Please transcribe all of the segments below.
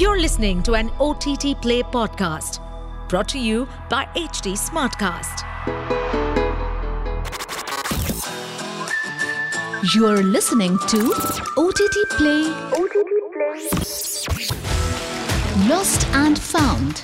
You're listening to an OTT Play podcast brought to you by HD Smartcast. You're listening to OTT Play. Lost and Found.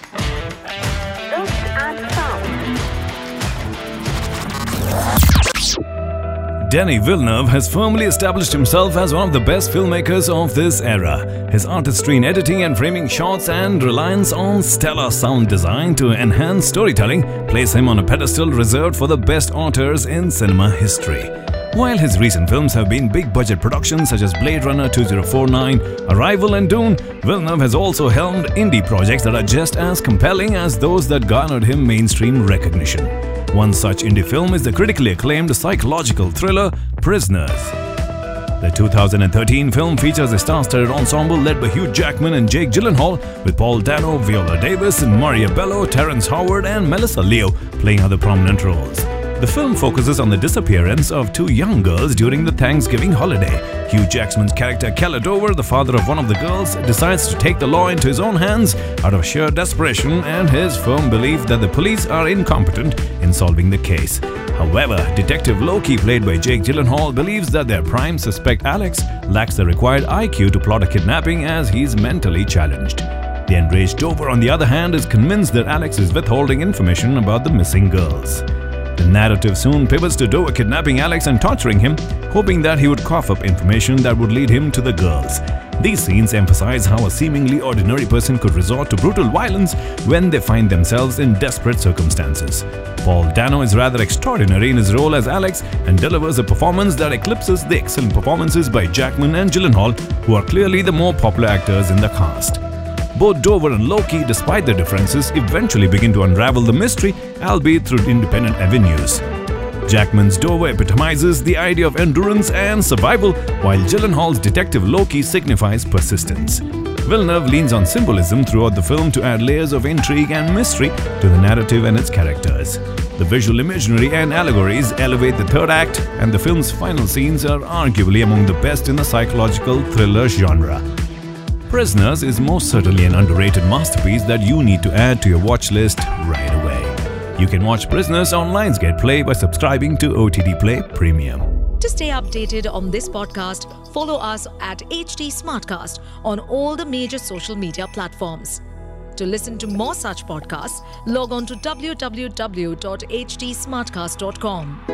Denis Villeneuve has firmly established himself as one of the best filmmakers of this era. His artistry in editing and framing shots and reliance on stellar sound design to enhance storytelling place him on a pedestal reserved for the best authors in cinema history. While his recent films have been big-budget productions such as Blade Runner 2049, Arrival and Dune, Villeneuve has also helmed indie projects that are just as compelling as those that garnered him mainstream recognition. One such indie film is the critically acclaimed psychological thriller Prisoners. The 2013 film features a star-studded ensemble led by Hugh Jackman and Jake Gyllenhaal, with Paul Dano, Viola Davis, and Maria Bello, Terrence Howard, and Melissa Leo playing other prominent roles. The film focuses on the disappearance of two young girls during the Thanksgiving holiday. Hugh Jackman's character Keller Dover, the father of one of the girls, decides to take the law into his own hands out of sheer desperation and his firm belief that the police are incompetent in solving the case. However, Detective Loki, played by Jake Gyllenhaal, believes that their prime suspect Alex lacks the required IQ to plot a kidnapping as he's mentally challenged. The enraged Dover, on the other hand, is convinced that Alex is withholding information about the missing girls. The narrative soon pivots to Dover kidnapping Alex and torturing him, hoping that he would cough up information that would lead him to the girls. These scenes emphasize how a seemingly ordinary person could resort to brutal violence when they find themselves in desperate circumstances. Paul Dano is rather extraordinary in his role as Alex and delivers a performance that eclipses the excellent performances by Jackman and Gyllenhaal, who are clearly the more popular actors in the cast. Both Dover and Loki, despite their differences, eventually begin to unravel the mystery, albeit through independent avenues. Jackman's Dover epitomizes the idea of endurance and survival, while Gyllenhaal's Detective Loki signifies persistence. Villeneuve leans on symbolism throughout the film to add layers of intrigue and mystery to the narrative and its characters. The visual imagery and allegories elevate the third act, and the film's final scenes are arguably among the best in the psychological thriller genre. Prisoners is most certainly an underrated masterpiece that you need to add to your watch list right away. You can watch Prisoners on Lionsgate Play by subscribing to OTT Play Premium. To stay updated on this podcast, follow us at HT Smartcast on all the major social media platforms. To listen to more such podcasts, log on to www.htsmartcast.com.